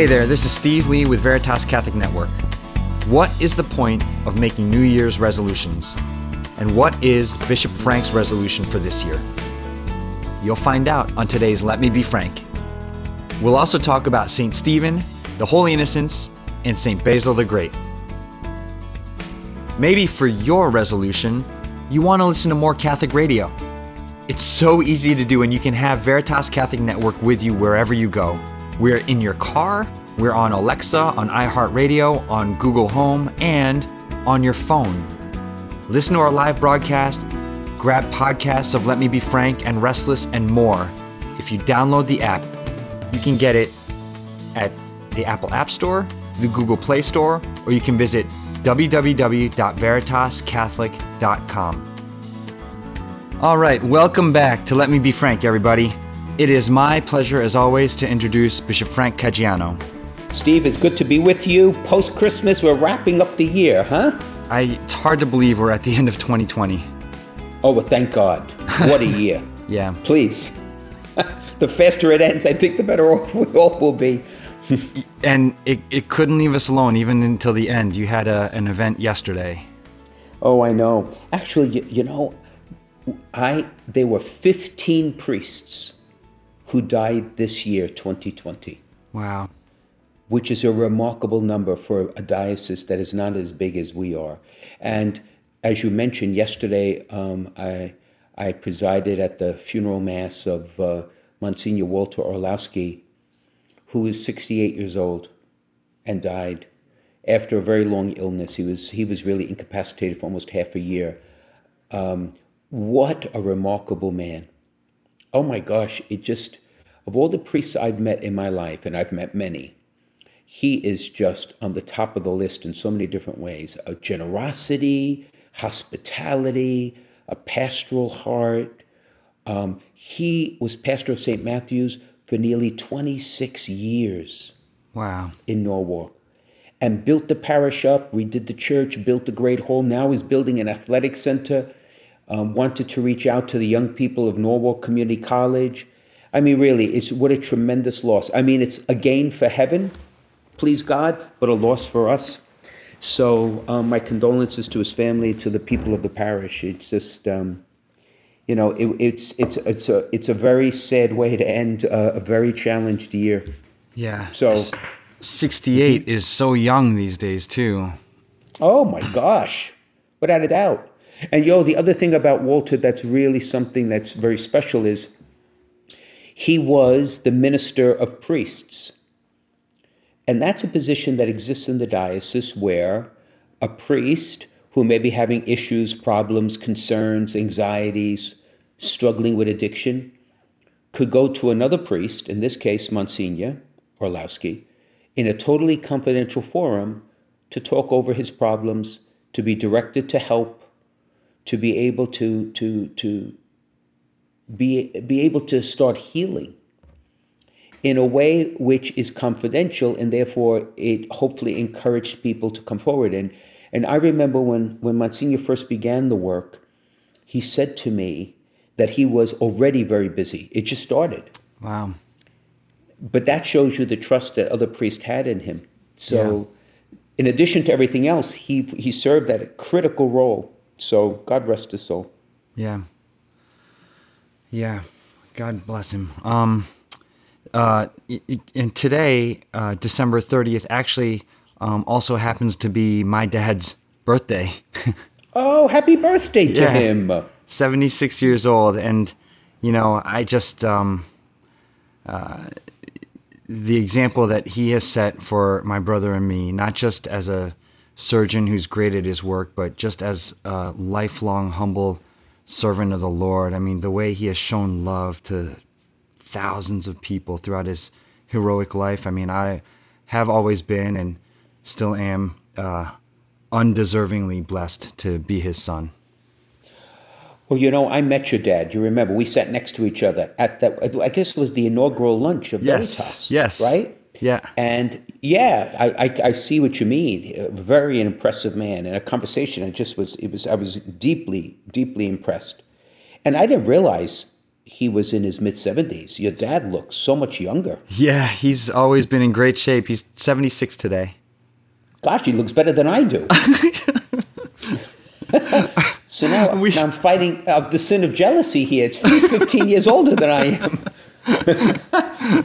Hey there, this is Steve Lee with Veritas Catholic Network. What is the point of making New Year's resolutions? And what is Bishop Frank's resolution for this year? You'll find out on today's Let Me Be Frank. We'll also talk about St. Stephen, the Holy Innocents, and St. Basil the Great. Maybe for your resolution, you want to listen to more Catholic radio. It's so easy to do, and you can have Veritas Catholic Network with you wherever you go. We're in your car, we're on Alexa, on iHeartRadio, on Google Home, and on your phone. Listen to our live broadcast, grab podcasts of Let Me Be Frank and Restless and more. If you download the app, you can get it at the Apple App Store, the Google Play Store, or you can visit www.veritascatholic.com. All right, welcome back to Let Me Be Frank, everybody. It is my pleasure, as always, to introduce Bishop Frank Caggiano. Steve, it's good to be with you. Post-Christmas, we're wrapping up the year, huh? It's hard to believe we're at the end of 2020. Oh, well, thank God. What a year. Yeah. Please. The faster it ends, I think the better off we all will be. And it couldn't leave us alone even until the end. You had an event yesterday. Oh, I know. Actually, you know, there were 15 priests who died this year, 2020. Wow. Which is a remarkable number for a diocese that is not as big as we are. And as you mentioned yesterday, I presided at the funeral mass of Monsignor Walter Orlowski, who is 68 years old and died after a very long illness. He was really incapacitated for almost half a year. What a remarkable man. Oh my gosh, of all the priests I've met in my life, and I've met many, he is just on the top of the list in so many different ways. A generosity, hospitality, a pastoral heart. He was pastor of St. Matthew's for nearly 26 years. Wow. In Norwalk, and built the parish up, redid the church, built the great hall, now is building an athletic center, wanted to reach out to the young people of Norwalk Community College. I mean, really, what a tremendous loss. I mean, it's a gain for heaven, please God, but a loss for us. So my condolences to his family, to the people of the parish. It's just... You know, it's a very sad way to end a very challenged year. Yeah. So 68 is so young these days, too. Oh, my gosh. Without a doubt. And, the other thing about Walter that's really something that's very special is he was the minister of priests. And that's a position that exists in the diocese where a priest who may be having issues, problems, concerns, anxieties, struggling with addiction, could go to another priest, in this case, Monsignor Orlowski, in a totally confidential forum to talk over his problems, to be directed to help, to be able to start healing in a way which is confidential, and therefore it hopefully encouraged people to come forward. And I remember when Monsignor first began the work, he said to me that he was already very busy. It just started. Wow. But that shows you the trust that other priests had in him. So yeah. In addition to everything else, he served that critical role. So God rest his soul. Yeah. Yeah. God bless him. And today, December 30th, actually... also happens to be my dad's birthday. Oh, happy birthday to him. 76 years old. And, I just, the example that he has set for my brother and me, not just as a surgeon who's great at his work, but just as a lifelong, humble servant of the Lord. I mean, the way he has shown love to thousands of people throughout his heroic life. I mean, I have always been and still am undeservingly blessed to be his son. Well, I met your dad. You remember, we sat next to each other at that, I guess it was the inaugural lunch of Veritas. Yes, right? Yeah. And I see what you mean. A very impressive man. And a conversation, I was deeply, deeply impressed. And I didn't realize he was in his mid-70s. Your dad looks so much younger. Yeah, he's always been in great shape. He's 76 today. Gosh, he looks better than I do. So now I'm fighting the sin of jealousy here. It's 15 years older than I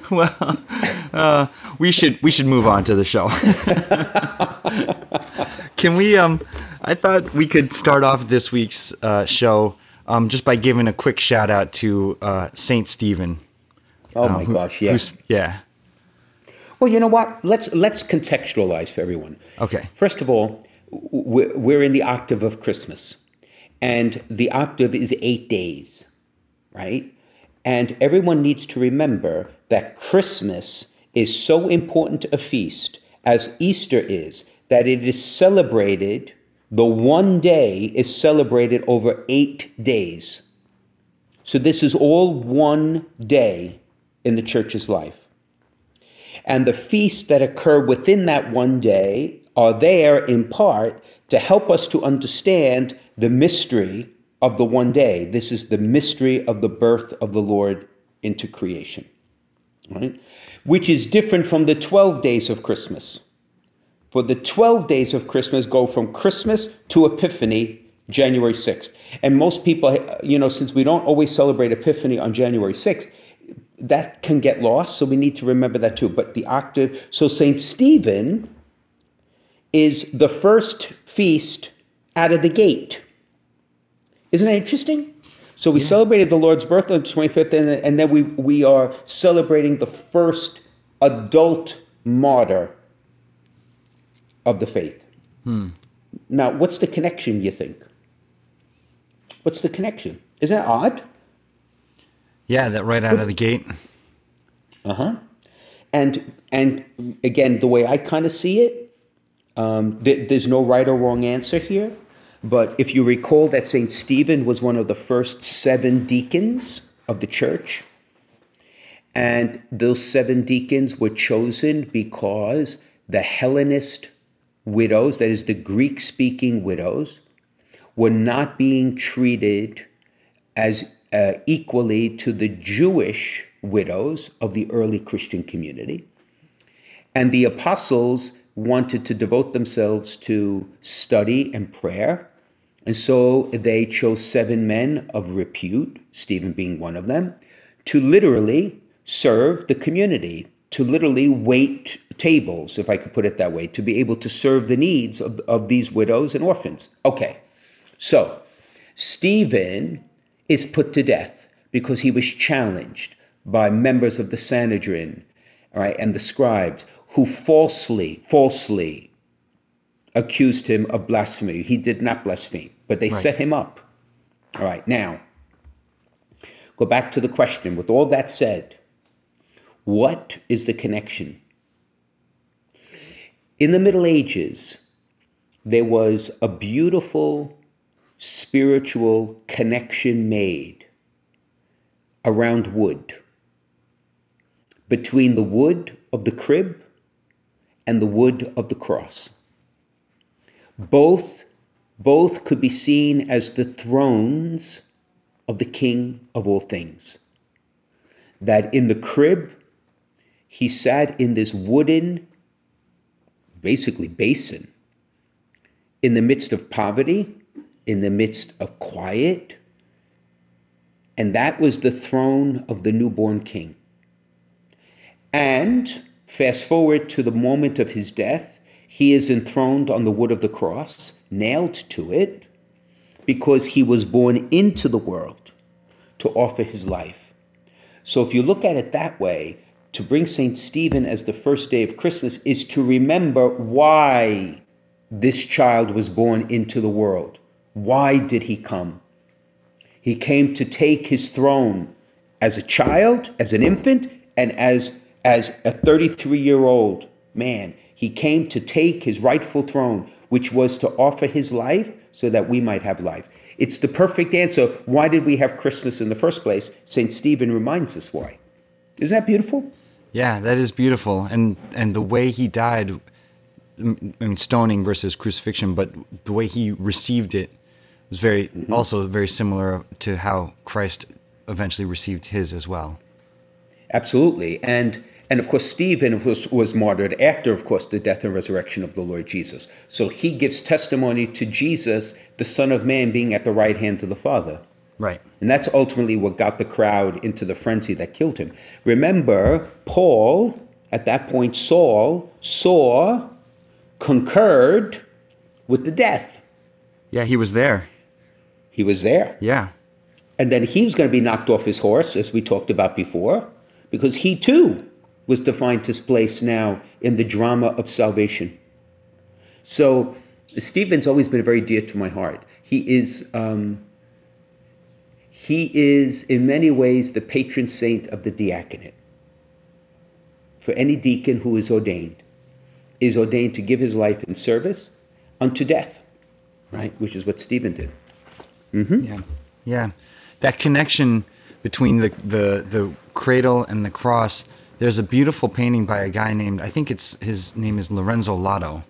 am. Well, we should move on to the show. Can we? I thought we could start off this week's show just by giving a quick shout out to St. Stephen. Oh my gosh! Yeah, yeah. Well, you know what? Let's contextualize for everyone. Okay. First of all, we're in the octave of Christmas, and the octave is 8 days, right? And everyone needs to remember that Christmas is so important a feast as Easter is, that it is celebrated, the one day is celebrated over 8 days. So this is all one day in the church's life. And the feasts that occur within that one day are there in part to help us to understand the mystery of the one day. This is the mystery of the birth of the Lord into creation, right? Which is different from the 12 days of Christmas. For the 12 days of Christmas go from Christmas to Epiphany, January 6th. And most people, you know, since we don't always celebrate Epiphany on January 6th, that can get lost, so we need to remember that too. But the octave, so St. Stephen is the first feast out of the gate. Isn't that interesting? So we celebrated the Lord's birth on the 25th, and then we are celebrating the first adult martyr of the faith. Now, what's the connection, you think? What's the connection? Isn't that odd? Yeah, that right out of the gate. Uh-huh. And again, the way I kind of see it, there's no right or wrong answer here. But if you recall that St. Stephen was one of the first 7 deacons of the church. And those 7 deacons were chosen because the Hellenist widows, that is the Greek-speaking widows, were not being treated as equally to the Jewish widows of the early Christian community. And the apostles wanted to devote themselves to study and prayer. And so they chose 7 men of repute, Stephen being one of them, to literally serve the community, to literally wait tables, if I could put it that way, to be able to serve the needs of these widows and orphans. Okay, so Stephen is put to death because he was challenged by members of the Sanhedrin, all right, and the scribes, who falsely accused him of blasphemy. He did not blaspheme, but they set him up. All right, now, go back to the question. With all that said, what is the connection? In the Middle Ages, there was a beautiful spiritual connection made around wood, between the wood of the crib and the wood of the cross. Both could be seen as the thrones of the King of all things. That in the crib, he sat in this wooden, basically basin, in the midst of poverty, in the midst of quiet, and that was the throne of the newborn king. And fast forward to the moment of his death, he is enthroned on the wood of the cross, nailed to it, because he was born into the world to offer his life. So if you look at it that way, to bring St. Stephen as the first day of Christmas is to remember why this child was born into the world. Why did he come? He came to take his throne as a child, as an infant, and as a 33-year-old man. He came to take his rightful throne, which was to offer his life so that we might have life. It's the perfect answer. Why did we have Christmas in the first place? St. Stephen reminds us why. Isn't that beautiful? Yeah, that is beautiful. And the way he died, stoning versus crucifixion, but the way he received it was very also very similar to how Christ eventually received his as well. Absolutely. And of course, Stephen was martyred after, of course, the death and resurrection of the Lord Jesus. So he gives testimony to Jesus, the Son of Man, being at the right hand of the Father. Right. And that's ultimately what got the crowd into the frenzy that killed him. Remember, Paul, at that point, Saul, saw, concurred with the death. Yeah, he was there. He was there. Yeah. And then he was going to be knocked off his horse, as we talked about before, because he too was to find his place now in the drama of salvation. So Stephen's always been very dear to my heart. He is in many ways the patron saint of the diaconate. For any deacon who is ordained to give his life in service unto death, right? Which is what Stephen did. Mm-hmm. Yeah, yeah. That connection between the cradle and the cross. There's a beautiful painting by a guy named, I think it's his name is Lorenzo Lotto,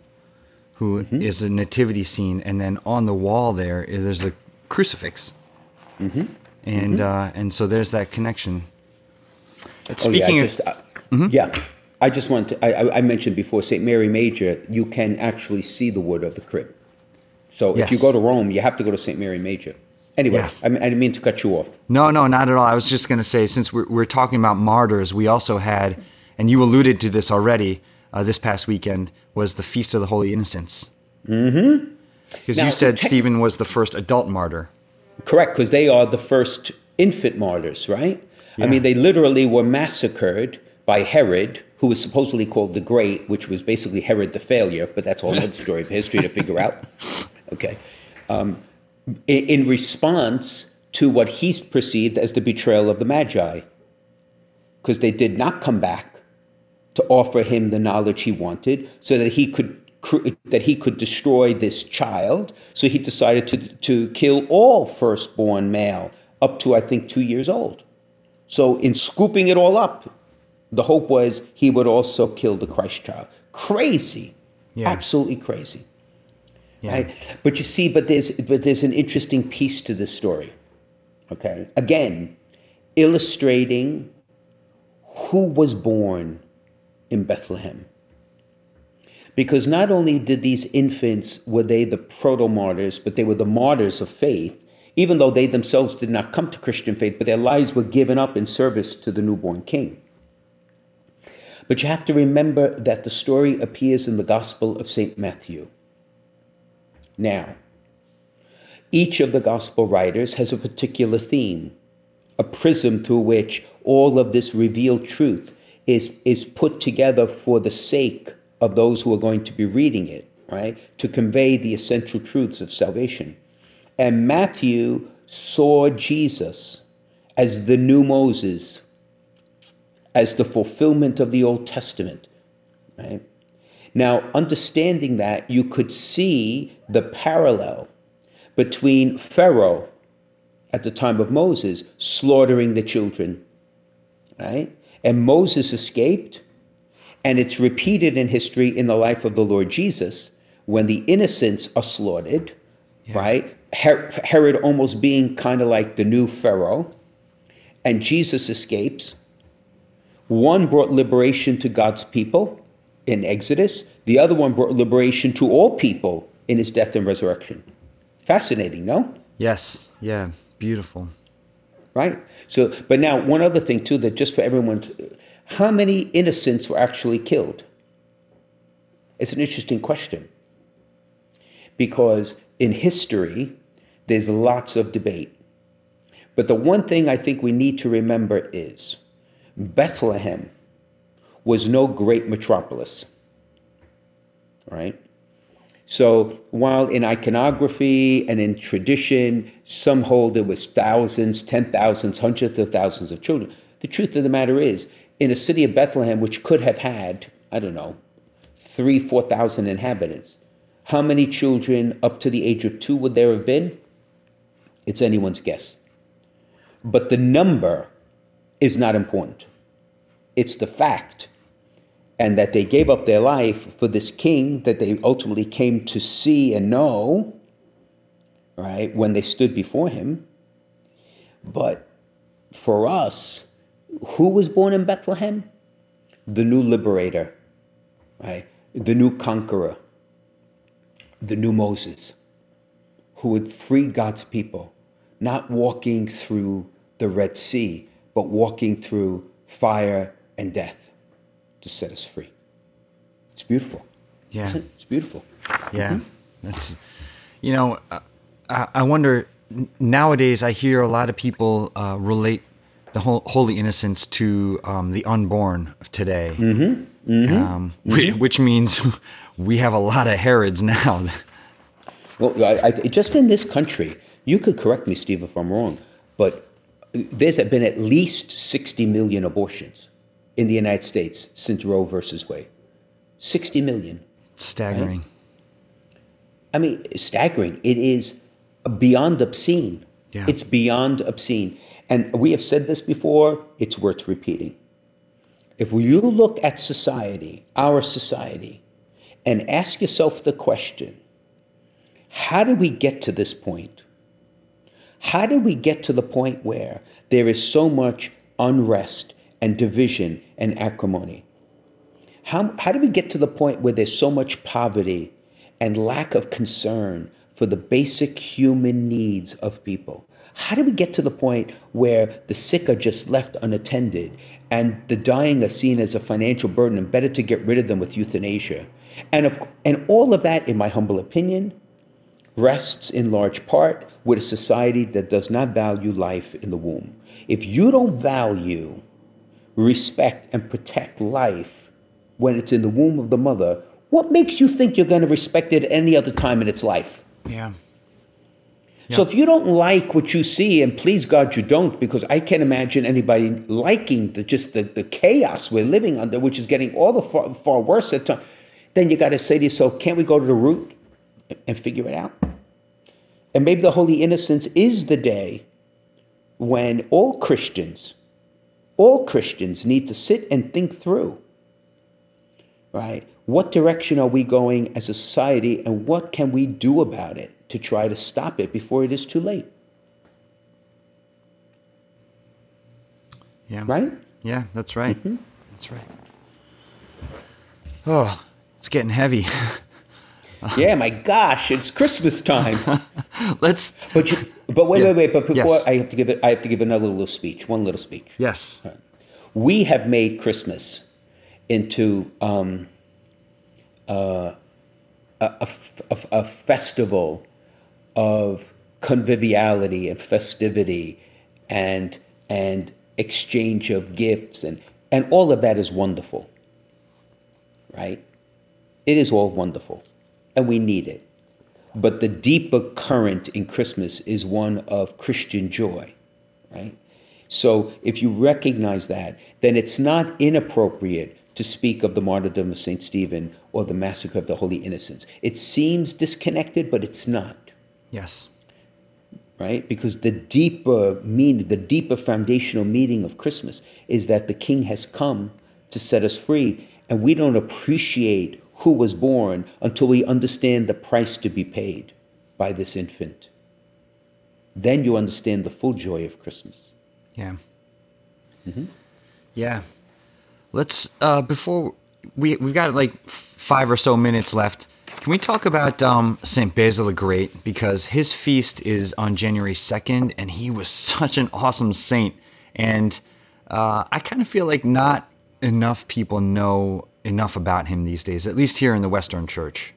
who mm-hmm. is a nativity scene, and then on the wall there's the crucifix, mm-hmm. And so there's that connection. I mentioned before St. Mary Major. You can actually see the wood of the crib. So yes. If you go to Rome, you have to go to St. Mary Major. Anyway, yes. I didn't mean to cut you off. No, not at all. I was just going to say, since we're talking about martyrs, we also had, and you alluded to this already, this past weekend, was the Feast of the Holy Innocents. Mm-hmm. Because you said Stephen was the first adult martyr. Correct, because they are the first infant martyrs, right? Yeah. I mean, they literally were massacred by Herod, who was supposedly called the Great, which was basically Herod the Failure, but that's all another story of history to figure out. Okay. In response to what he's perceived as the betrayal of the Magi, because they did not come back to offer him the knowledge he wanted so that he could destroy this child. So he decided to kill all firstborn male up to, I think, 2 years old. So in scooping it all up, the hope was he would also kill the Christ child. Crazy. Yeah. Absolutely crazy. Yeah. Right? But you see, but there's an interesting piece to this story, okay? Again, illustrating who was born in Bethlehem. Because not only did these infants, were they the proto-martyrs, but they were the martyrs of faith, even though they themselves did not come to Christian faith, but their lives were given up in service to the newborn king. But you have to remember that the story appears in the Gospel of St. Matthew. Now, each of the gospel writers has a particular theme, a prism through which all of this revealed truth is put together for the sake of those who are going to be reading it, right? To convey the essential truths of salvation. And Matthew saw Jesus as the new Moses, as the fulfillment of the Old Testament, right? Now, understanding that, you could see the parallel between Pharaoh, at the time of Moses, slaughtering the children, right? And Moses escaped, and it's repeated in history in the life of the Lord Jesus, when the innocents are slaughtered, yeah. Right? Herod almost being kind of like the new Pharaoh, and Jesus escapes. One brought liberation to God's people, in Exodus, the other one brought liberation to all people in his death and resurrection. Fascinating, no? Yes. Yeah. Beautiful. Right? So, but now one other thing too, that just for everyone, how many innocents were actually killed? It's an interesting question because in history, there's lots of debate. But the one thing I think we need to remember is Bethlehem was no great metropolis, right? So while in iconography and in tradition, some hold it was thousands, 10,000, hundreds of thousands of children, the truth of the matter is, in a city of Bethlehem, which could have had, I don't know, 3,000-4,000 inhabitants, how many children up to the age of 2 would there have been? It's anyone's guess. But the number is not important. It's the fact. And that they gave up their life for this king that they ultimately came to see and know, right, when they stood before him. But for us, who was born in Bethlehem? The new liberator, right? The new conqueror, the new Moses, who would free God's people, not walking through the Red Sea, but walking through fire and death to set us free. It's beautiful. Yeah. It's beautiful. Yeah. Mm-hmm. That's, you know, I wonder, nowadays I hear a lot of people relate the Holy Innocents to the unborn of today, mm-hmm. Mm-hmm. Which means we have a lot of Herods now. Well, just in this country, you could correct me, Steve, if I'm wrong, but there's been at least 60 million abortions in the United States since Roe versus Wade. 60 million. Staggering. Right? I mean, staggering. It is beyond obscene. Yeah. It's beyond obscene. And we have said this before, it's worth repeating. If you look at society, our society, and ask yourself the question, how did we get to this point? How did we get to the point where there is so much unrest and division and acrimony? How did we get to the point where there's so much poverty and lack of concern for the basic human needs of people? How do we get to the point where the sick are just left unattended and the dying are seen as a financial burden and better to get rid of them with euthanasia? And all of that, in my humble opinion, rests in large part with a society that does not value life in the womb. If you don't value, respect, and protect life when it's in the womb of the mother, what makes you think you're going to respect it any other time in its life? Yeah. Yeah. So if you don't like what you see, and please God you don't, because I can't imagine anybody liking the chaos we're living under, which is getting all the far worse at times, then you got to say to yourself, can't we go to the root and figure it out? And maybe the Holy Innocents is the day when all Christians need to sit and think through, right? What direction are we going as a society, and what can we do about it to try to stop it before it is too late? Yeah. Right? Yeah, that's right. Mm-hmm. That's right. Oh, it's getting heavy. Yeah, my gosh, it's Christmas time. Wait. But before, yes. I have to give another little speech. One little speech. Yes. Right. We have made Christmas into a festival of conviviality and festivity and exchange of gifts and all of that is wonderful, right? It is all wonderful, and we need it. But the deeper current in Christmas is one of Christian joy, right? So if you recognize that, then it's not inappropriate to speak of the martyrdom of St. Stephen or the massacre of the Holy Innocents. It seems disconnected, but it's not. Yes. Right? Because the deeper foundational meaning of Christmas is that the King has come to set us free, and we don't appreciate who was born until we understand the price to be paid by this infant. Then you understand the full joy of Christmas. Yeah. Mm-hmm. Yeah. Let's, before, we've got like 5 or so minutes left. Can we talk about St. Basil the Great? Because his feast is on January 2nd, and he was such an awesome saint. And I kind of feel like not enough people know enough about him these days, at least here in the Western Church.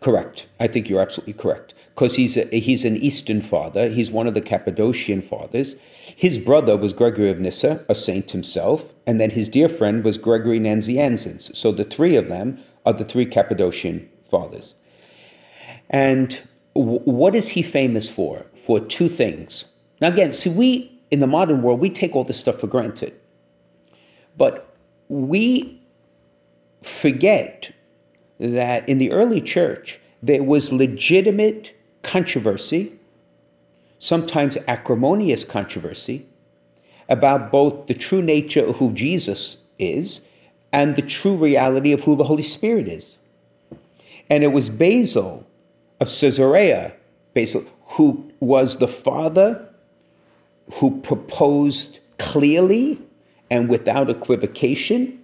Correct. I think you're absolutely correct. Because he's an Eastern father. He's one of the Cappadocian fathers. His brother was Gregory of Nyssa, a saint himself, and then his dear friend was Gregory Nazianzen. So the three of them are the three Cappadocian fathers. And what is he famous for? For two things. Now again, see, we, in the modern world, we take all this stuff for granted. But we forget that in the early church, there was legitimate controversy, sometimes acrimonious controversy, about both the true nature of who Jesus is and the true reality of who the Holy Spirit is. And it was Basil of Caesarea, who was the father who proposed clearly and without equivocation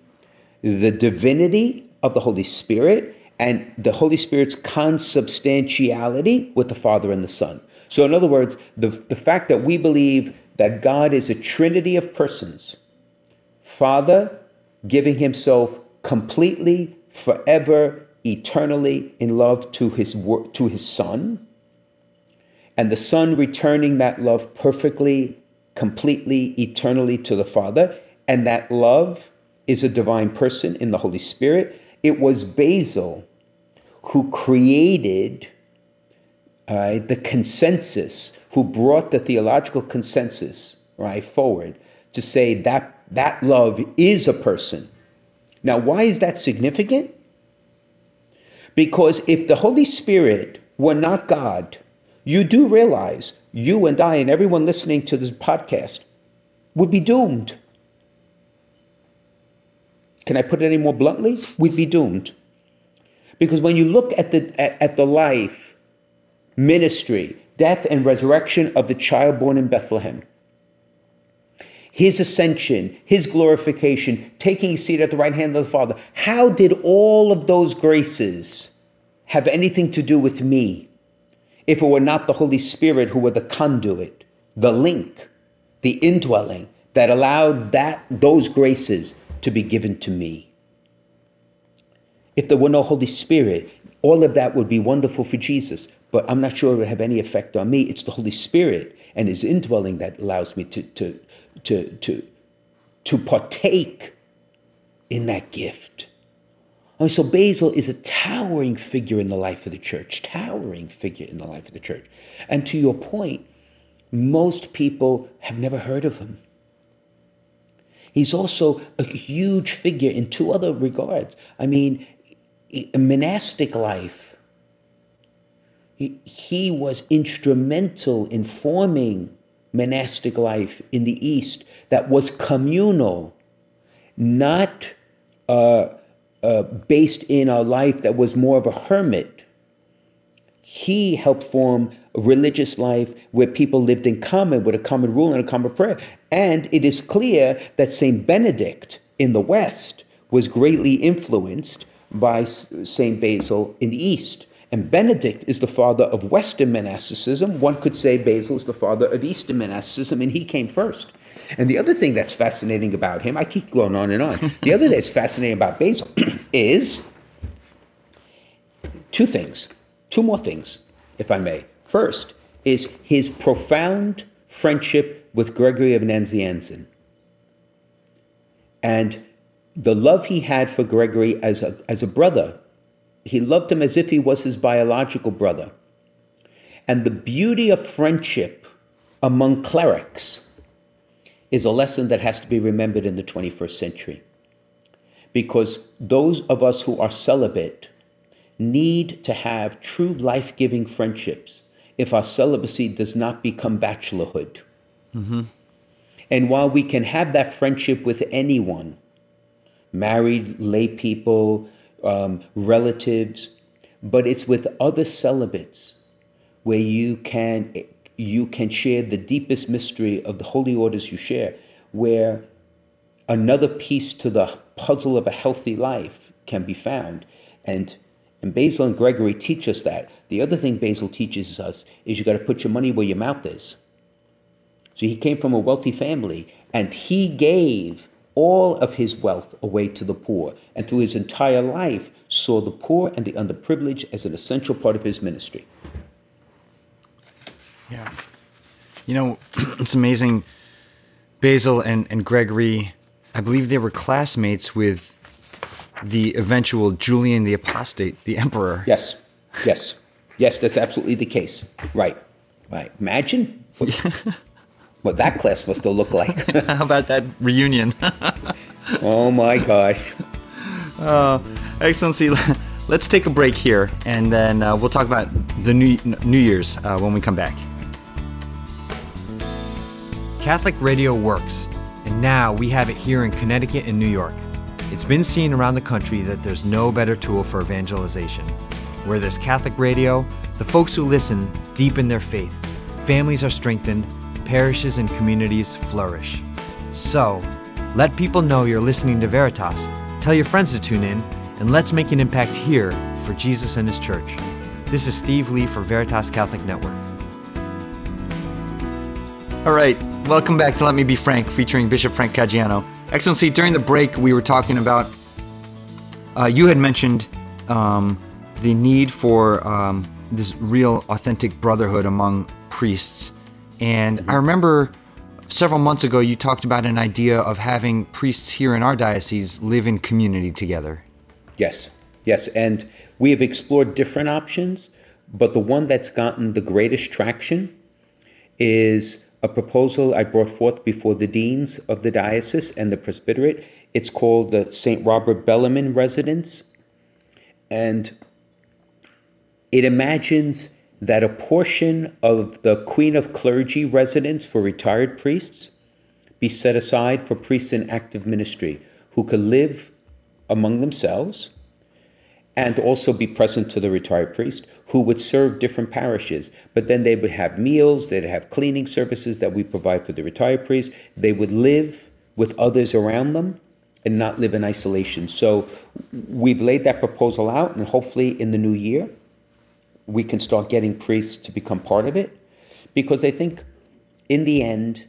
the divinity of the Holy Spirit and the Holy Spirit's consubstantiality with the Father and the Son. So in other words, the fact that we believe that God is a trinity of persons, Father giving himself completely, forever, eternally in love to his Son, and the Son returning that love perfectly, completely, eternally to the Father, and that love is a divine person in the Holy Spirit. It was Basil who created the consensus, who brought the theological consensus forward to say that love is a person. Now, why is that significant? Because if the Holy Spirit were not God, you do realize you and I and everyone listening to this podcast would be doomed. Can I put it any more bluntly? We'd be doomed. Because when you look at the life, ministry, death, and resurrection of the child born in Bethlehem, his ascension, his glorification, taking a seat at the right hand of the Father, how did all of those graces have anything to do with me if it were not the Holy Spirit who were the conduit, the link, the indwelling that allowed those graces to be given to me? If there were no Holy Spirit, all of that would be wonderful for Jesus, but I'm not sure it would have any effect on me. It's the Holy Spirit and his indwelling that allows me to partake in that gift. I mean, so Basil is a towering figure in the life of the church, And to your point, most people have never heard of him. He's also a huge figure in two other regards. I mean, in monastic life, he was instrumental in forming monastic life in the East that was communal, not based in a life that was more of a hermit. He helped form a religious life where people lived in common with a common rule and a common prayer. And it is clear that St. Benedict in the West was greatly influenced by St. Basil in the East. And Benedict is the father of Western monasticism. One could say Basil is the father of Eastern monasticism, and he came first. And the other thing that's fascinating about him, I keep going on and on. The other thing that's fascinating about Basil is two more things, if I may. First is his profound friendship with Gregory of Nazianzen and the love he had for Gregory as a brother. He loved him as if he was his biological brother. And the beauty of friendship among clerics is a lesson that has to be remembered in the 21st century. Because those of us who are celibate need to have true life-giving friendships if our celibacy does not become bachelorhood. Mm-hmm. And while we can have that friendship with anyone, married, lay people, relatives, but it's with other celibates where you can share the deepest mystery of the holy orders you share, where another piece to the puzzle of a healthy life can be found. And Basil and Gregory teach us that. The other thing Basil teaches us is you got to put your money where your mouth is. So he came from a wealthy family, and he gave all of his wealth away to the poor, and through his entire life saw the poor and the underprivileged as an essential part of his ministry. Yeah. You know, it's amazing. Basil and Gregory, I believe they were classmates with the eventual Julian the Apostate, the emperor. Yes, that's absolutely the case. Right. Imagine what that class must have looked like. How about that reunion? Oh my gosh. Excellency, let's take a break here, and then we'll talk about the New Year's when we come back. Catholic radio works, and now we have it here in Connecticut and New York. It's been seen around the country that there's no better tool for evangelization. Where there's Catholic radio, the folks who listen deepen their faith, families are strengthened, parishes and communities flourish. So, let people know you're listening to Veritas, tell your friends to tune in, and let's make an impact here for Jesus and His Church. This is Steve Lee for Veritas Catholic Network. All right, welcome back to Let Me Be Frank, featuring Bishop Frank Caggiano. Excellency, during the break we were talking about, you had mentioned the need for this real authentic brotherhood among priests. And I remember several months ago you talked about an idea of having priests here in our diocese live in community together. Yes. And we have explored different options, but the one that's gotten the greatest traction is a proposal I brought forth before the deans of the diocese and the presbyterate. It's called the St. Robert Bellarmine Residence. And it imagines that a portion of the Queen of Clergy residence for retired priests be set aside for priests in active ministry who could live among themselves and also be present to the retired priest, who would serve different parishes. But then they would have meals, they'd have cleaning services that we provide for the retired priest. They would live with others around them and not live in isolation. So we've laid that proposal out, and hopefully in the new year, we can start getting priests to become part of it. Because I think in the end,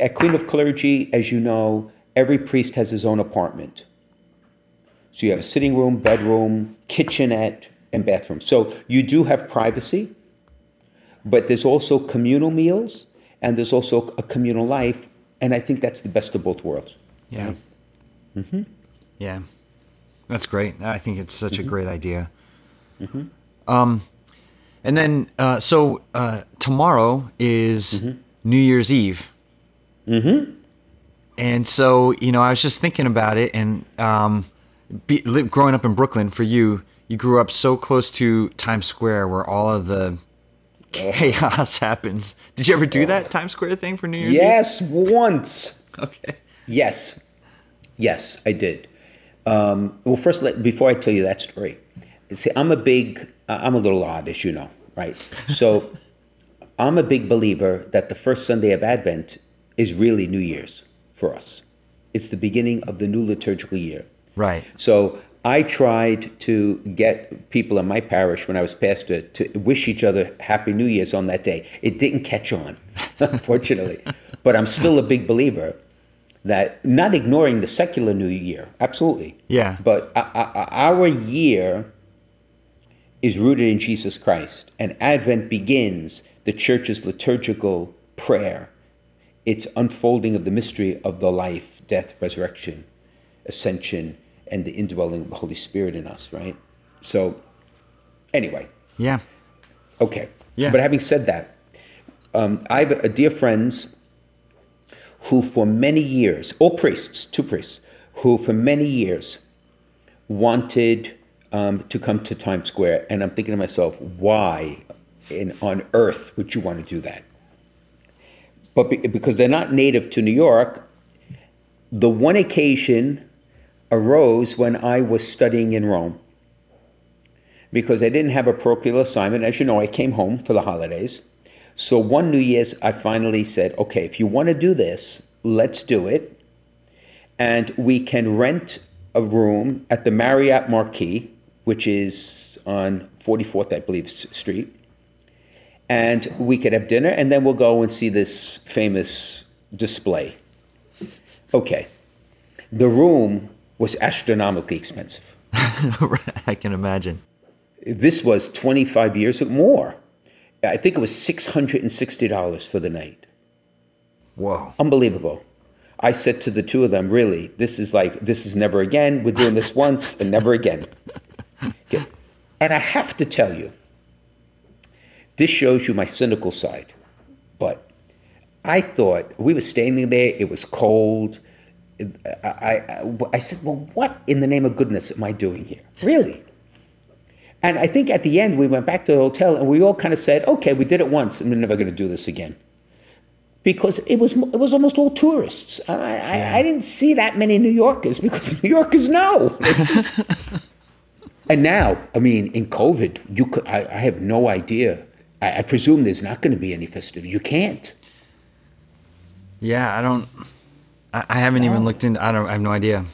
at Queen of Clergy, as you know, every priest has his own apartment. So you have a sitting room, bedroom, kitchenette, and bathroom. So you do have privacy, but there's also communal meals, and there's also a communal life, and I think that's the best of both worlds. Yeah. Mm-hmm. Yeah. That's great. I think it's such a great idea. Mm-hmm. And then, tomorrow is New Year's Eve. Mm-hmm. And so, you know, I was just thinking about it, and growing up in Brooklyn, for you grew up so close to Times Square where all of the chaos happens. Did you ever do that Times Square thing for New Year's Eve? Yes, once. Okay. Yes, I did. Well, first, before I tell you that story, see, I'm a little odd, as you know, right? So I'm a big believer that the first Sunday of Advent is really New Year's for us. It's the beginning of the new liturgical year. Right. So I tried to get people in my parish when I was pastor to wish each other Happy New Year's on that day. It didn't catch on, unfortunately. But I'm still a big believer that, not ignoring the secular New Year, absolutely. Yeah. But our year is rooted in Jesus Christ. And Advent begins the church's liturgical prayer, its unfolding of the mystery of the life, death, resurrection, ascension, and the indwelling of the Holy Spirit in us, right? So, anyway. Yeah. Okay. Yeah. But having said that, I have a dear friends who for many years, two priests, wanted to come to Times Square. And I'm thinking to myself, why on earth would you want to do that? But because they're not native to New York, the one occasion arose when I was studying in Rome, because I didn't have a parochial assignment. As you know, I came home for the holidays. So one New Year's, I finally said, okay, if you want to do this, let's do it. And we can rent a room at the Marriott Marquis, which is on 44th, I believe, Street. And we could have dinner, and then we'll go and see this famous display. Okay. The room was astronomically expensive. I can imagine. This was 25 years or more. I think it was $660 for the night. Whoa. Unbelievable. I said to the two of them, really, this is never again. We're doing this once and never again. Okay. And I have to tell you, this shows you my cynical side. But I thought, we were standing there, it was cold. I said, well, what in the name of goodness am I doing here? Really? And I think at the end, we went back to the hotel and we all kind of said, okay, we did it once and we're never going to do this again. Because it was almost all tourists. I didn't see that many New Yorkers, because New Yorkers know. And now, I mean, in COVID, I have no idea. I presume there's not going to be any festival. You can't. Yeah, I have no idea.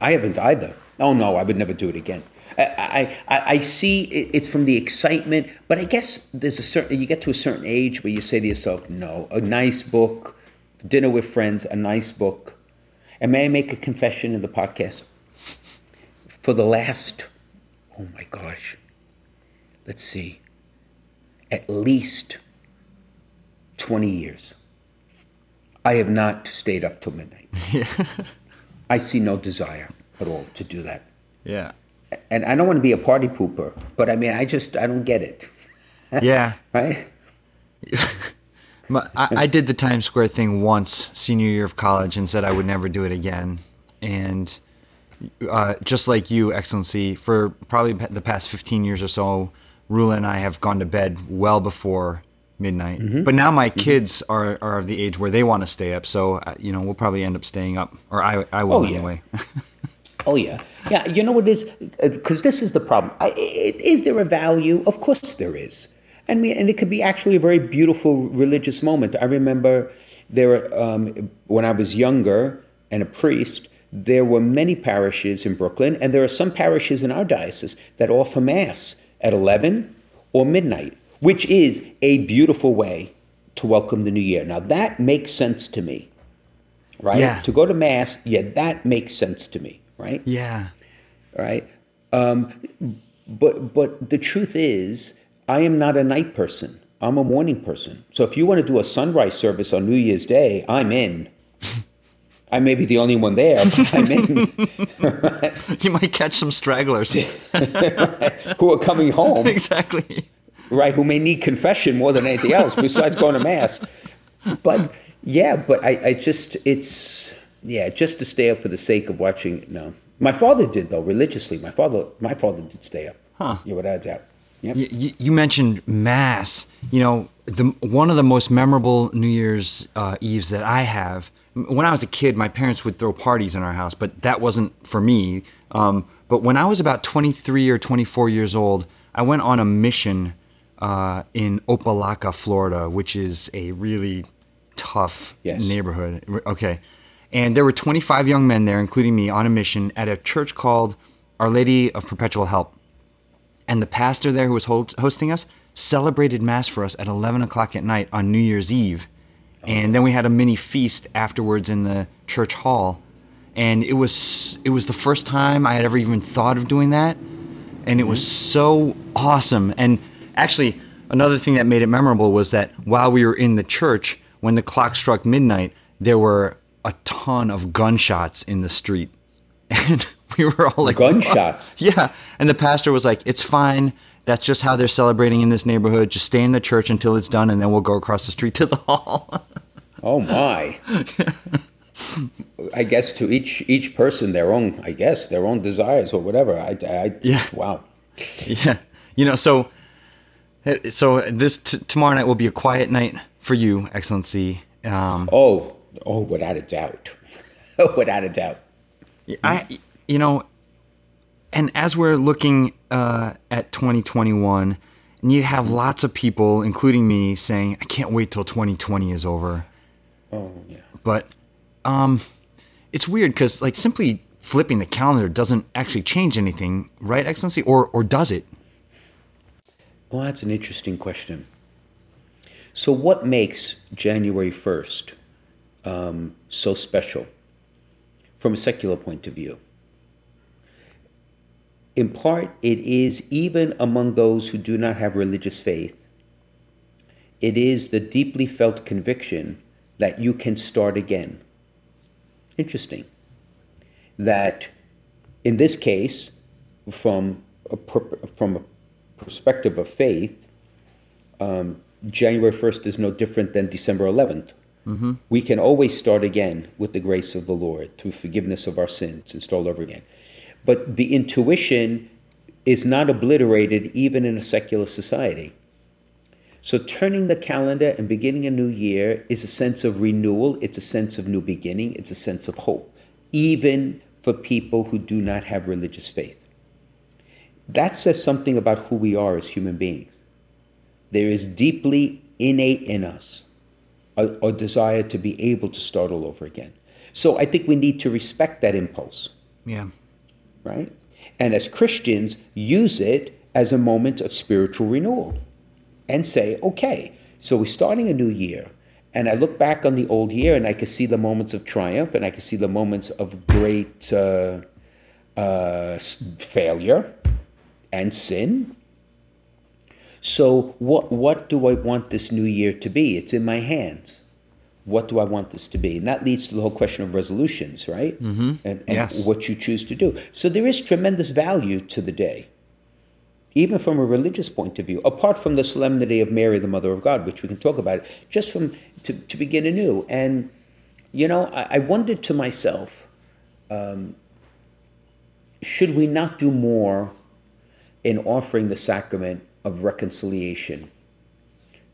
I haven't either. Oh no, I would never do it again. I see it's from the excitement, but I guess you get to a certain age where you say to yourself, no, a nice book, dinner with friends, a nice book. And may I make a confession in the podcast? For the last, oh my gosh, let's see, at least 20 years, I have not stayed up till midnight. Yeah. I see no desire at all to do that. Yeah. And I don't want to be a party pooper, but I mean, I don't get it. Yeah. Right? I did the Times Square thing once, senior year of college, and said I would never do it again. And just like you, Excellency, for probably the past 15 years or so, Rula and I have gone to bed well before midnight. Mm-hmm. But now my kids are of the age where they want to stay up, so we'll probably end up staying up, or I will anyway. Oh, yeah. Yeah, you know what it is? Because this is the problem. Is there a value? Of course there is. I mean, and it could be actually a very beautiful religious moment. I remember when I was younger and a priest, there were many parishes in Brooklyn, and there are some parishes in our diocese that offer Mass at 11 or midnight, which is a beautiful way to welcome the new year. Now, that makes sense to me, right? Yeah. To go to Mass, that makes sense to me. Right? Yeah. Right? But the truth is, I am not a night person. I'm a morning person. So if you want to do a sunrise service on New Year's Day, I'm in. I may be the only one there, but I'm in. Right? You might catch some stragglers. Right? Who are coming home. Exactly. Right? Who may need confession more than anything else besides going to Mass. But, yeah, but it's... Yeah, just to stay up for the sake of watching. No, my father did though religiously. My father did stay up. Huh? Yeah, without a doubt. Yep. You mentioned Mass. You know, one of the most memorable New Year's Eves that I have. When I was a kid, my parents would throw parties in our house, but that wasn't for me. But when I was about 23 or 24 years old, I went on a mission in Opalaca, Florida, which is a really tough neighborhood. Okay. And there were 25 young men there, including me, on a mission at a church called Our Lady of Perpetual Help. And the pastor there who was hosting us celebrated Mass for us at 11 o'clock at night on New Year's Eve. And then we had a mini feast afterwards in the church hall. And it was the first time I had ever even thought of doing that. And it was so awesome. And actually, another thing that made it memorable was that while we were in the church, when the clock struck midnight, there were a ton of gunshots in the street. And we were all like, gunshots? What? Yeah. And the pastor was like, it's fine. That's just how they're celebrating in this neighborhood. Just stay in the church until it's done, and then we'll go across the street to the hall. Oh, my. I guess to each person their own desires or whatever. Wow. Yeah. So this tomorrow night will be a quiet night for you, Excellency. Oh, without a doubt. Without a doubt. And as we're looking at 2021, and you have lots of people, including me, saying, I can't wait till 2020 is over. Oh, yeah. But it's weird because, like, simply flipping the calendar doesn't actually change anything, right, Excellency? Or does it? Well, that's an interesting question. So what makes January 1st? So special from a secular point of view. In part, it is, even among those who do not have religious faith, it is the deeply felt conviction that you can start again. Interesting. That in this case, from a perspective of faith, January 1st is no different than December 11th. Mm-hmm. We can always start again with the grace of the Lord through forgiveness of our sins and start over again. But the intuition is not obliterated even in a secular society. So turning the calendar and beginning a new year is a sense of renewal. It's a sense of new beginning. It's a sense of hope, even for people who do not have religious faith. That says something about who we are as human beings. There is deeply innate in us a desire to be able to start all over again. So I think we need to respect that impulse. Yeah. Right? And as Christians, use it as a moment of spiritual renewal and say, okay, so we're starting a new year. And I look back on the old year and I can see the moments of triumph and I can see the moments of great failure and sin. So what do I want this new year to be? It's in my hands. What do I want this to be? And that leads to the whole question of resolutions, right? Mm-hmm. And yes. What you choose to do. So there is tremendous value to the day, even from a religious point of view, apart from the solemnity of Mary, the Mother of God, which we can talk about, just from to begin anew. And, you know, I wondered to myself, should we not do more in offering the sacrament of reconciliation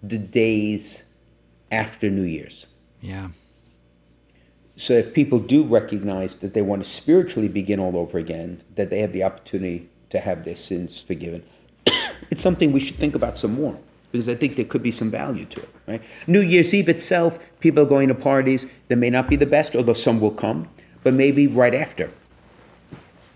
the days after New Year's? Yeah. So if people do recognize that they want to spiritually begin all over again, that they have the opportunity to have their sins forgiven, it's something we should think about some more, because I think there could be some value to it, right? New Year's Eve itself, people are going to parties that may not be the best, although some will come, but maybe right after,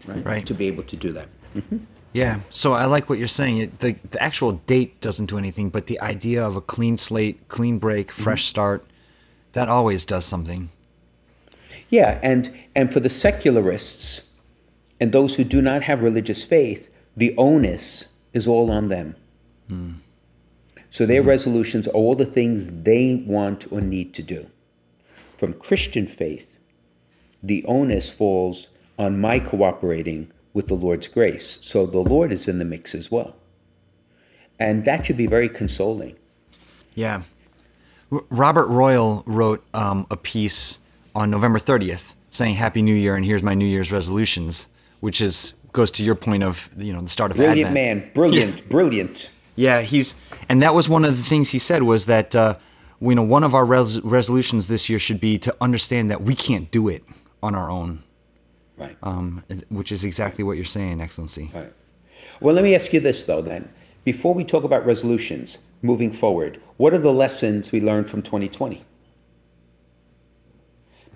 right? To be able to do that. Mm-hmm. Yeah, so I like what you're saying. The actual date doesn't do anything, but the idea of a clean slate, clean break, fresh mm-hmm. start, that always does something. Yeah, and for the secularists and those who do not have religious faith, the onus is all on them. Mm. So their mm-hmm. resolutions are all the things they want or need to do. From Christian faith, the onus falls on my cooperating with the Lord's grace. So the Lord is in the mix as well. And that should be very consoling. Yeah. Robert Royal wrote a piece on November 30th saying Happy New Year and here's my New Year's resolutions, which goes to your point of, you know, the start of Advent. Brilliant man. Yeah, and that was one of the things he said was that you know, one of our resolutions this year should be to understand that we can't do it on our own. Right. Which is exactly what you're saying, Excellency. Right. Well, let me ask you this, though, then. Before we talk about resolutions, moving forward, what are the lessons we learned from 2020?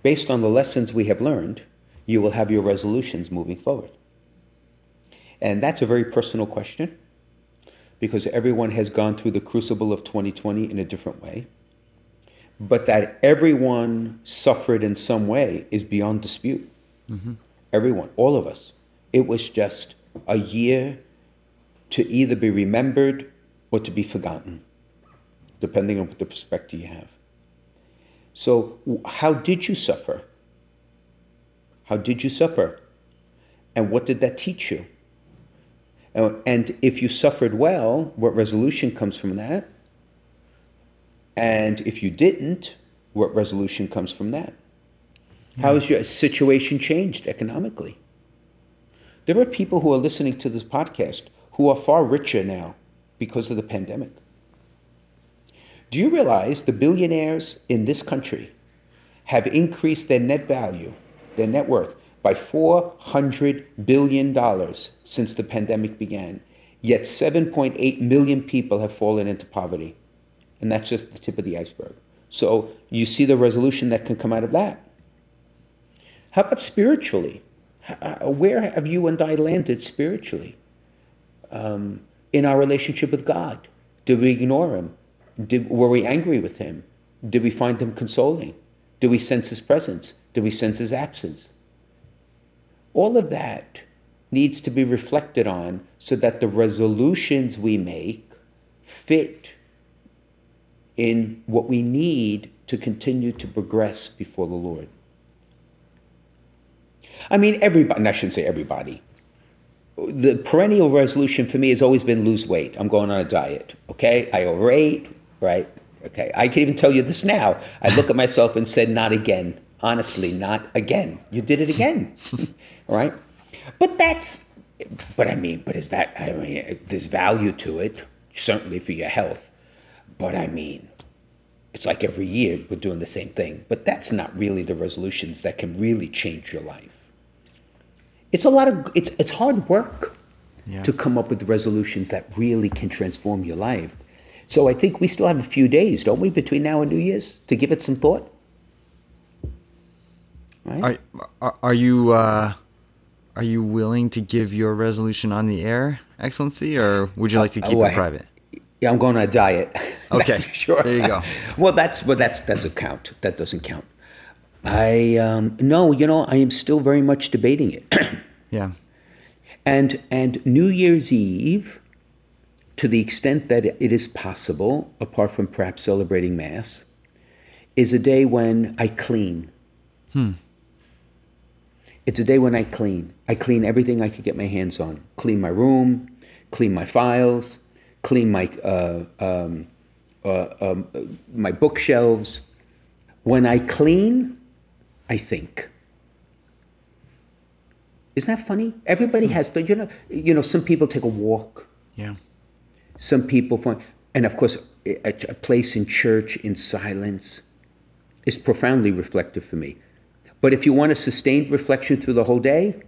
Based on the lessons we have learned, you will have your resolutions moving forward. And that's a very personal question, because everyone has gone through the crucible of 2020 in a different way. But that everyone suffered in some way is beyond dispute. Mm-hmm. Everyone, all of us. It was just a year to either be remembered or to be forgotten, depending on what the perspective you have. So how did you suffer? And what did that teach you? And if you suffered well, what resolution comes from that? And if you didn't, what resolution comes from that? How has your situation changed economically? There are people who are listening to this podcast who are far richer now because of the pandemic. Do you realize the billionaires in this country have increased their net value, their net worth, by $400 billion since the pandemic began? Yet 7.8 million people have fallen into poverty. And that's just the tip of the iceberg. So you see the resolution that can come out of that. How about spiritually? Where have you and I landed spiritually? In our relationship with God? Did we ignore him? Were we angry with him? Did we find him consoling? Did we sense his presence? Did we sense his absence? All of that needs to be reflected on so that the resolutions we make fit in what we need to continue to progress before the Lord. I mean, everybody, and I shouldn't say everybody. The perennial resolution for me has always been lose weight. I'm going on a diet, okay? I overate, right? Okay, I can even tell you this now. I look at myself and said, not again. Honestly, not again. You did it again, all right? But there's value to it, certainly for your health. But I mean, it's like every year we're doing the same thing. But that's not really the resolutions that can really change your life. It's a lot of it's hard work to come up with resolutions that really can transform your life. So I think we still have a few days, don't we, between now and New Year's to give it some thought? Right? Are you willing to give your resolution on the air, Excellency, or would you like to keep it private? Yeah, I'm going on a diet. Okay, sure. There you go. Well, that doesn't count. That doesn't count. I am still very much debating it. Yeah. And New Year's Eve, to the extent that it is possible, apart from perhaps celebrating Mass, is a day when I clean. It's a day when I clean. I clean everything I could get my hands on. Clean my room, clean my files, clean my my bookshelves. When I clean, I think. Isn't that funny? Everybody has to, some people take a walk. Yeah. Some people find, and of course, a place in church in silence is profoundly reflective for me. But if you want a sustained reflection through the whole day,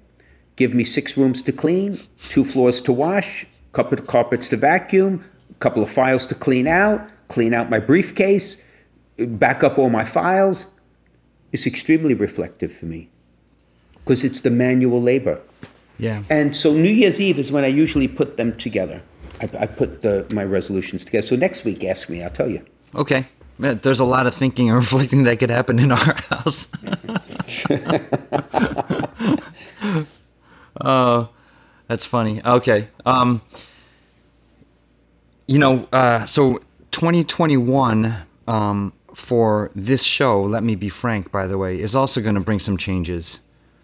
give me 6 rooms to clean, 2 floors to wash, a couple of carpets to vacuum, a couple of files to clean out my briefcase, back up all my files. It's extremely reflective for me because it's the manual labor. Yeah. And so New Year's Eve is when I usually put them together. I put my resolutions together. So next week, ask me, I'll tell you. Okay. Man, there's a lot of thinking and reflecting that could happen in our house. That's funny. Okay. So 2021 for this show, Let Me Be Frank, by the way, is also going to bring some changes.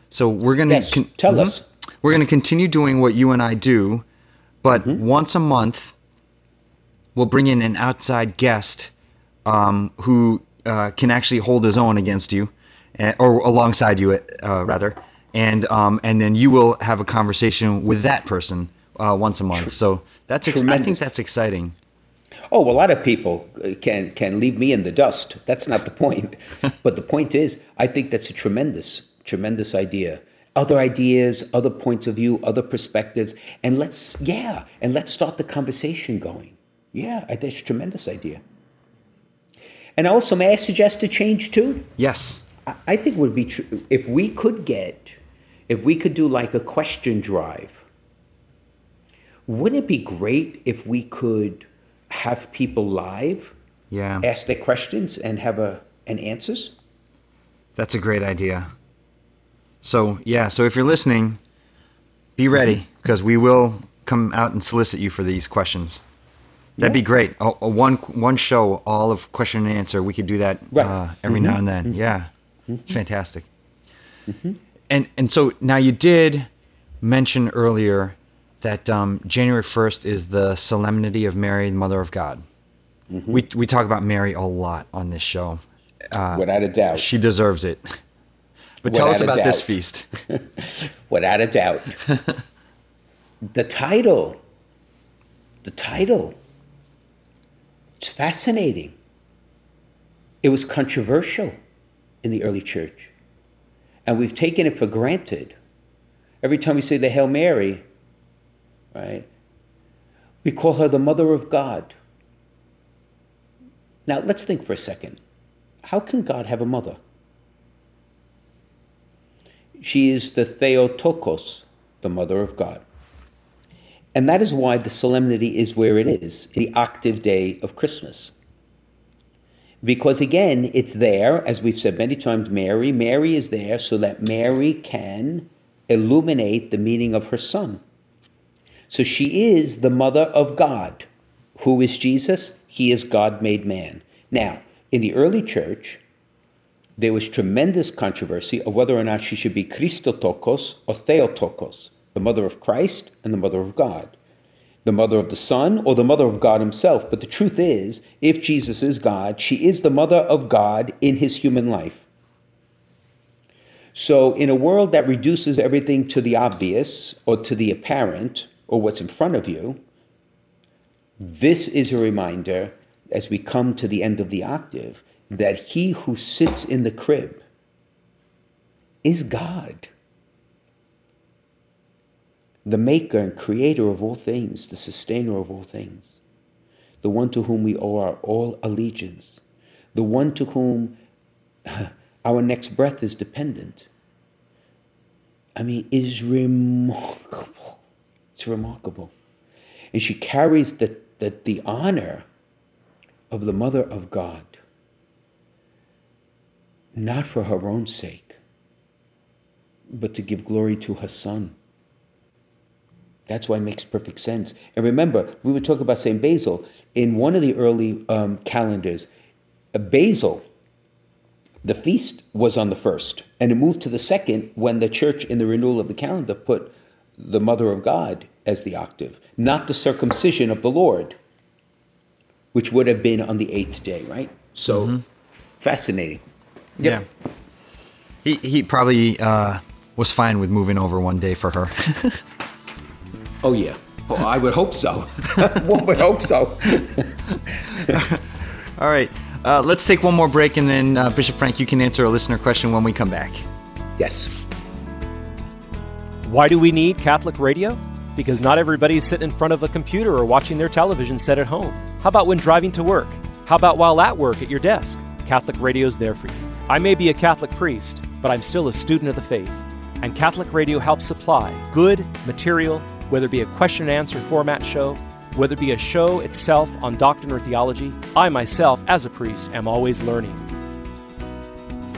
So we're going to... Yes, tell us. We're going to continue doing what you and I do, but once a month, we'll bring in an outside guest who can actually hold his own against you, or alongside you, rather. And then you will have a conversation with that person once a month. So I think that's exciting. Oh, a lot of people can leave me in the dust. That's not the point. But the point is, I think that's a tremendous, tremendous idea. Other ideas, other points of view, other perspectives. And let's start the conversation going. Yeah, I think it's a tremendous idea. And also, may I suggest a change too? Yes. I think it would be true if we could do like a question drive. Wouldn't it be great if we could have people live, ask their questions and have an answers? That's a great idea. So so if you're listening, be ready because we will come out and solicit you for these questions. That'd be great. One show, all of question and answer. We could do that every now and then. Mm-hmm. Yeah, it's fantastic. Mm-hmm. And so now you did mention earlier that January 1st is the Solemnity of Mary, the Mother of God. Mm-hmm. We talk about Mary a lot on this show. Without a doubt. She deserves it. But tell us about this feast. Without a doubt. The title. It's fascinating. It was controversial in the early church. And we've taken it for granted. Every time we say the Hail Mary, right, we call her the Mother of God. Now, let's think for a second. How can God have a mother? She is the Theotokos, the Mother of God. And that is why the solemnity is where it is, the octave day of Christmas. Because again, it's there, as we've said many times, Mary is there so that Mary can illuminate the meaning of her son. So she is the mother of God. Who is Jesus? He is God made man. Now, in the early church, there was tremendous controversy of whether or not she should be Christotokos or Theotokos. The mother of Christ and the mother of God, the mother of the Son or the mother of God himself. But the truth is, if Jesus is God, she is the mother of God in his human life. So in a world that reduces everything to the obvious or to the apparent or what's in front of you, this is a reminder as we come to the end of the octave that he who sits in the crib is God. The maker and creator of all things, the sustainer of all things. the one to whom we owe our all allegiance, the one to whom our next breath is dependent. I mean, is remarkable. It's remarkable. And she carries the honor of the Mother of God, not for her own sake, but to give glory to her Son. That's why it makes perfect sense. And remember, we were talking about St. Basil. In one of the early calendars, Basil, the feast was on the 1st, and it moved to the 2nd when the church, in the renewal of the calendar, put the Mother of God as the octave, not the circumcision of the Lord, which would have been on the 8th day, right? So, Fascinating. Yep. Yeah. He probably was fine with moving over one day for her. Oh, yeah. Well, I would hope so. One would hope so. All right. Let's take one more break, and then, Bishop Frank, you can answer a listener question when we come back. Yes. Why do we need Catholic radio? Because not everybody's sitting in front of a computer or watching their television set at home. How about when driving to work? How about while at work at your desk? Catholic radio's there for you. I may be a Catholic priest, but I'm still a student of the faith. And Catholic radio helps supply good material, whether it be a question and answer format show, whether it be a show itself on doctrine or theology. I myself, as a priest, am always learning.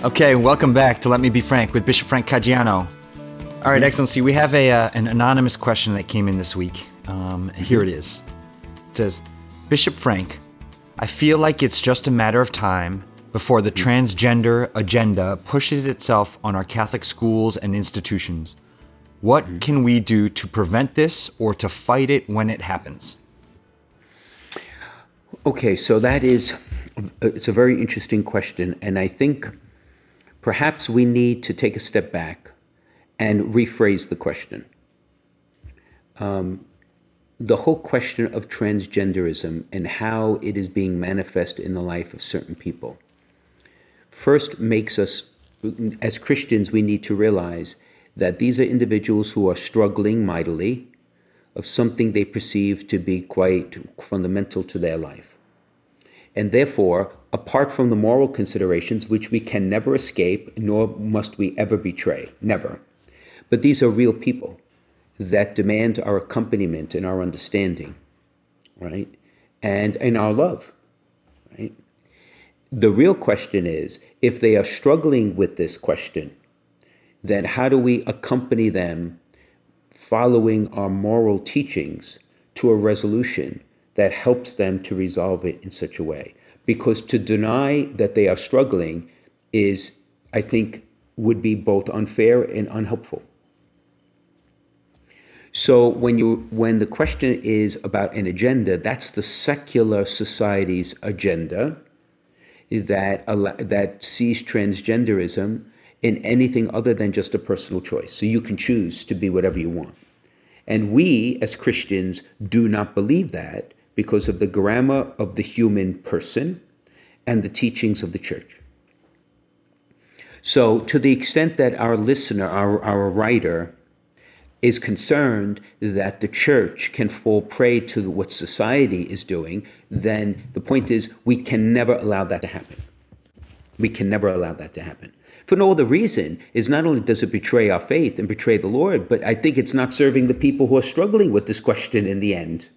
Okay, welcome back to Let Me Be Frank with Bishop Frank Caggiano. All right, Excellency, we have an anonymous question that came in this week. And here it is. It says, Bishop Frank, I feel like it's just a matter of time before the transgender agenda pushes itself on our Catholic schools and institutions. What can we do to prevent this or to fight it when it happens? Okay, so it's a very interesting question. And I think perhaps we need to take a step back and rephrase the question. The whole question of transgenderism and how it is being manifested in the life of certain people first makes us, as Christians, we need to realize that these are individuals who are struggling mightily of something they perceive to be quite fundamental to their life. And therefore, apart from the moral considerations, which we can never escape, nor must we ever betray, never. But these are real people that demand our accompaniment and our understanding, right? And in our love, right? The real question is, if they are struggling with this question, then how do we accompany them following our moral teachings to a resolution that helps them to resolve it in such a way? Because to deny that they are struggling is, I think, would be both unfair and unhelpful. So when the question is about an agenda, that's the secular society's agenda that sees transgenderism in anything other than just a personal choice. So you can choose to be whatever you want. And we, as Christians, do not believe that because of the grammar of the human person and the teachings of the church. So to the extent that our listener, our writer, is concerned that the church can fall prey to what society is doing, then the point is we can never allow that to happen. We can never allow that to happen. For no other reason is not only does it betray our faith and betray the Lord, but I think it's not serving the people who are struggling with this question in the end.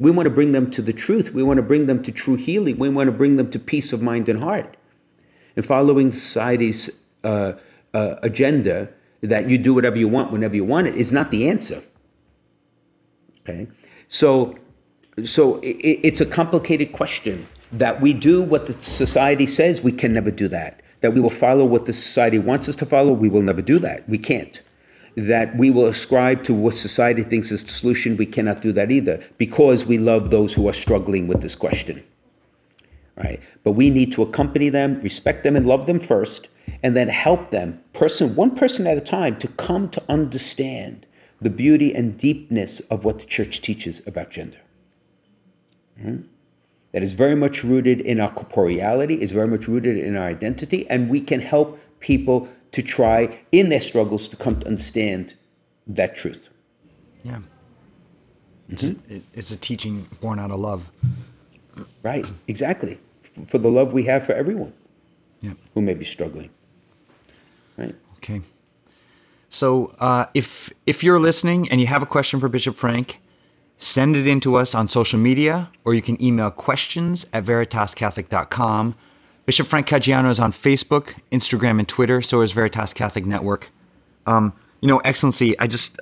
We want to bring them to the truth. We want to bring them to true healing. We want to bring them to peace of mind and heart. And following society's agenda that you do whatever you want whenever you want it is not the answer. Okay, so it's a complicated question that we do what the society says. We can never do that. That we will follow what the society wants us to follow, we will never do that. We can't. That we will ascribe to what society thinks is the solution, we cannot do that either, because we love those who are struggling with this question. All right? But we need to accompany them, respect them and love them first, and then help them, one person at a time, to come to understand the beauty and deepness of what the church teaches about gender. Mm-hmm. That is very much rooted in our corporeality, is very much rooted in our identity, and we can help people to try in their struggles to come to understand that truth. Yeah. It's a teaching born out of love. Right, exactly. For the love we have for everyone who may be struggling. Right. Okay. So if you're listening and you have a question for Bishop Frank, send it in to us on social media, or you can email questions@veritascatholic.com. Bishop Frank Caggiano is on Facebook, Instagram, and Twitter. So is Veritas Catholic Network. You know, Excellency, I just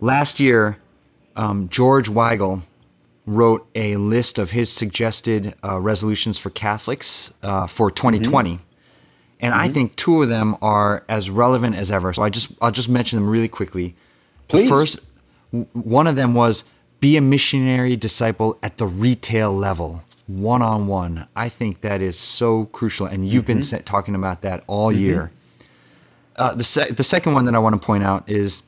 last year, George Weigel wrote a list of his suggested resolutions for Catholics for 2020. Mm-hmm. And I think two of them are as relevant as ever. So I'll just mention them really quickly. Please. The first, one of them was be a missionary disciple at the retail level, one-on-one. I think that is so crucial. And you've been talking about that all year. The second one that I want to point out is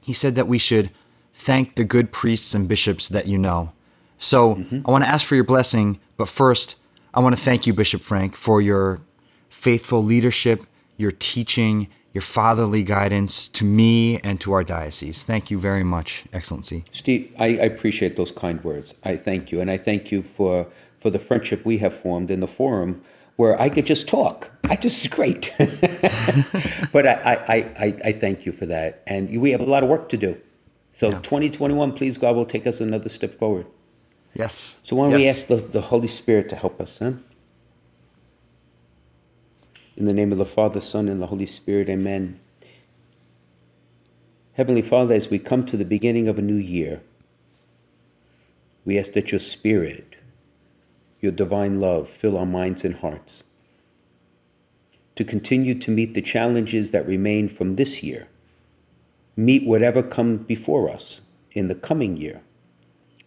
he said that we should thank the good priests and bishops that you know. So I want to ask for your blessing, but first I want to thank you, Bishop Frank, for your faithful leadership, your teaching, your fatherly guidance to me and to our diocese. Thank you very much, Excellency. Steve, I appreciate those kind words. I thank you, and I thank you for the friendship we have formed in the forum where I could just talk. It's great. But I thank you for that, and we have a lot of work to do. So 2021, please, God will take us another step forward. Yes. So why don't we ask the Holy Spirit to help us, huh? In the name of the Father, Son, and the Holy Spirit, amen. Heavenly Father, as we come to the beginning of a new year, we ask that your Spirit, your divine love, fill our minds and hearts to continue to meet the challenges that remain from this year, meet whatever comes before us in the coming year,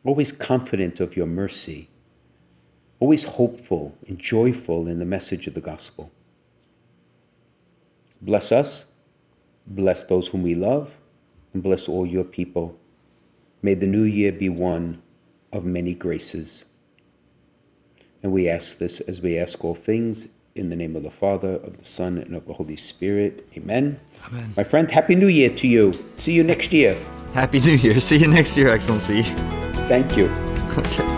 always confident of your mercy, always hopeful and joyful in the message of the gospel. Bless us, bless those whom we love, and bless all your people. May the new year be one of many graces. And we ask this as we ask all things in the name of the Father, of the Son, and of the Holy Spirit. Amen. Amen. My friend, Happy New Year to you. See you next year. Happy New Year. See you next year, Excellency. Thank you. Okay.